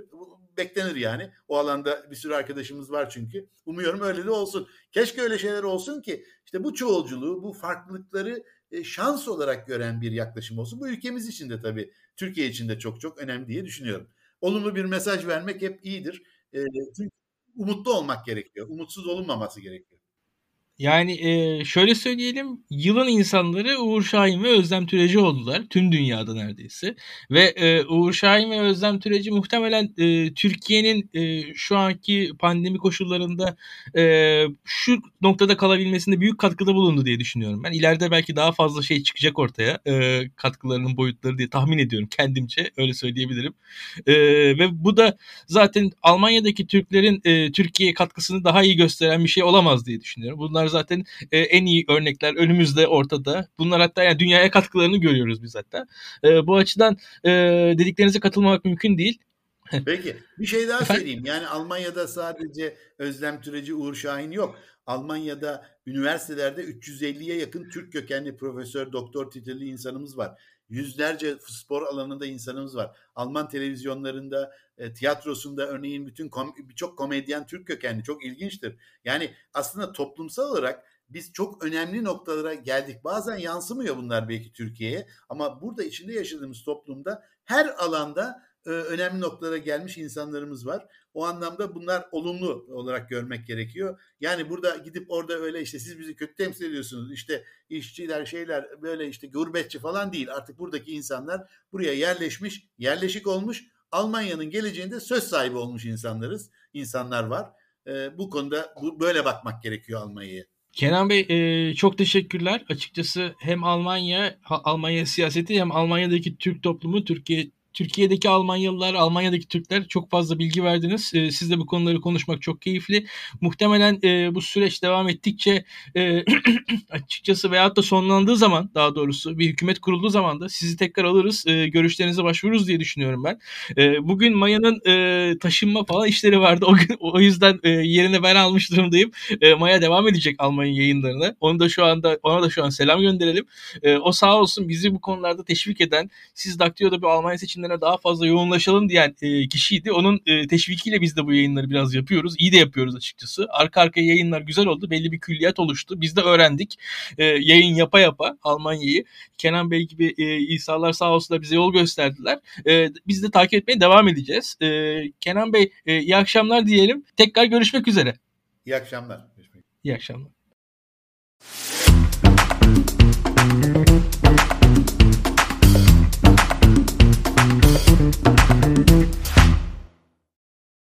Beklenir yani. O alanda bir sürü arkadaşımız var çünkü. Umuyorum öyle de olsun. Keşke öyle şeyler olsun ki işte bu çoğulculuğu, bu farklılıkları şans olarak gören bir yaklaşım olsun. Bu ülkemiz için de tabii Türkiye için de çok çok önemli diye düşünüyorum. Olumlu bir mesaj vermek hep iyidir. Çünkü umutlu olmak gerekiyor. Umutsuz olunmaması gerekiyor. Yani şöyle söyleyelim, yılın insanları Uğur Şahin ve Özlem Türeci oldular. Tüm dünyada neredeyse. Ve Uğur Şahin ve Özlem Türeci muhtemelen Türkiye'nin şu anki pandemi koşullarında şu noktada kalabilmesinde büyük katkıda bulundu diye düşünüyorum. Ben ileride belki daha fazla şey çıkacak ortaya, katkılarının boyutları diye tahmin ediyorum kendimce, öyle söyleyebilirim. Ve bu da zaten Almanya'daki Türklerin Türkiye'ye katkısını daha iyi gösteren bir şey olamaz diye düşünüyorum. Bunlar zaten e, en iyi örnekler önümüzde, ortada. Bunlar hatta yani dünyaya katkılarını görüyoruz biz hatta. E, bu açıdan e, dediklerinize katılmamak mümkün değil. Peki bir şey daha söyleyeyim. Yani Almanya'da sadece Özlem Türeci, Uğur Şahin yok. Almanya'da üniversitelerde üç yüz elliye yakın Türk kökenli profesör, doktor titreli insanımız var. Yüzlerce spor alanında insanımız var. Alman televizyonlarında, e, tiyatrosunda örneğin bütün kom- birçok komedyen Türk kökenli, çok ilginçtir. Yani aslında toplumsal olarak biz çok önemli noktalara geldik. Bazen yansımıyor bunlar belki Türkiye'ye ama burada içinde yaşadığımız toplumda her alanda e, önemli noktalara gelmiş insanlarımız var. O anlamda bunlar olumlu olarak görmek gerekiyor. Yani burada gidip orada öyle işte siz bizi kötü temsil ediyorsunuz, işte işçiler şeyler böyle işte gurbetçi falan değil. Artık buradaki insanlar buraya yerleşmiş, yerleşik olmuş, Almanya'nın geleceğinde söz sahibi olmuş insanlarız, insanlar var. E, bu konuda bu, böyle bakmak gerekiyor Almanya'ya. Kenan Bey, çok teşekkürler. Açıkçası hem Almanya, Almanya siyaseti hem Almanya'daki Türk toplumu, Türkiye, Türkiye'deki Almanyalılar, Almanya'daki Türkler çok fazla bilgi verdiniz. Sizle bu konuları konuşmak çok keyifli. Muhtemelen bu süreç devam ettikçe açıkçası veyahut da sonlandığı zaman, daha doğrusu bir hükümet kurulduğu zaman da sizi tekrar alırız, görüşlerinize başvururuz diye düşünüyorum ben. Bugün Maya'nın taşınma falan işleri vardı. O yüzden yerine ben almış durumdayım. Maya devam edecek Almanya yayınlarına. Onu da şu anda, ona da şu an selam gönderelim. O sağ olsun bizi bu konularda teşvik eden, siz Daktio'da bir Almanya seçimleri daha fazla yoğunlaşalım diyen kişiydi. Onun teşvikiyle biz de bu yayınları biraz yapıyoruz. İyi de yapıyoruz açıkçası. Arka arkaya yayınlar güzel oldu. Belli bir külliyat oluştu. Biz de öğrendik. Yayın yapa yapa Almanya'yı. Kenan Bey gibi insanlar sağ olsunlar bize yol gösterdiler. Biz de takip etmeye devam edeceğiz. Kenan Bey, iyi akşamlar diyelim. Tekrar görüşmek üzere. İyi akşamlar. İyi akşamlar. We'll be right back.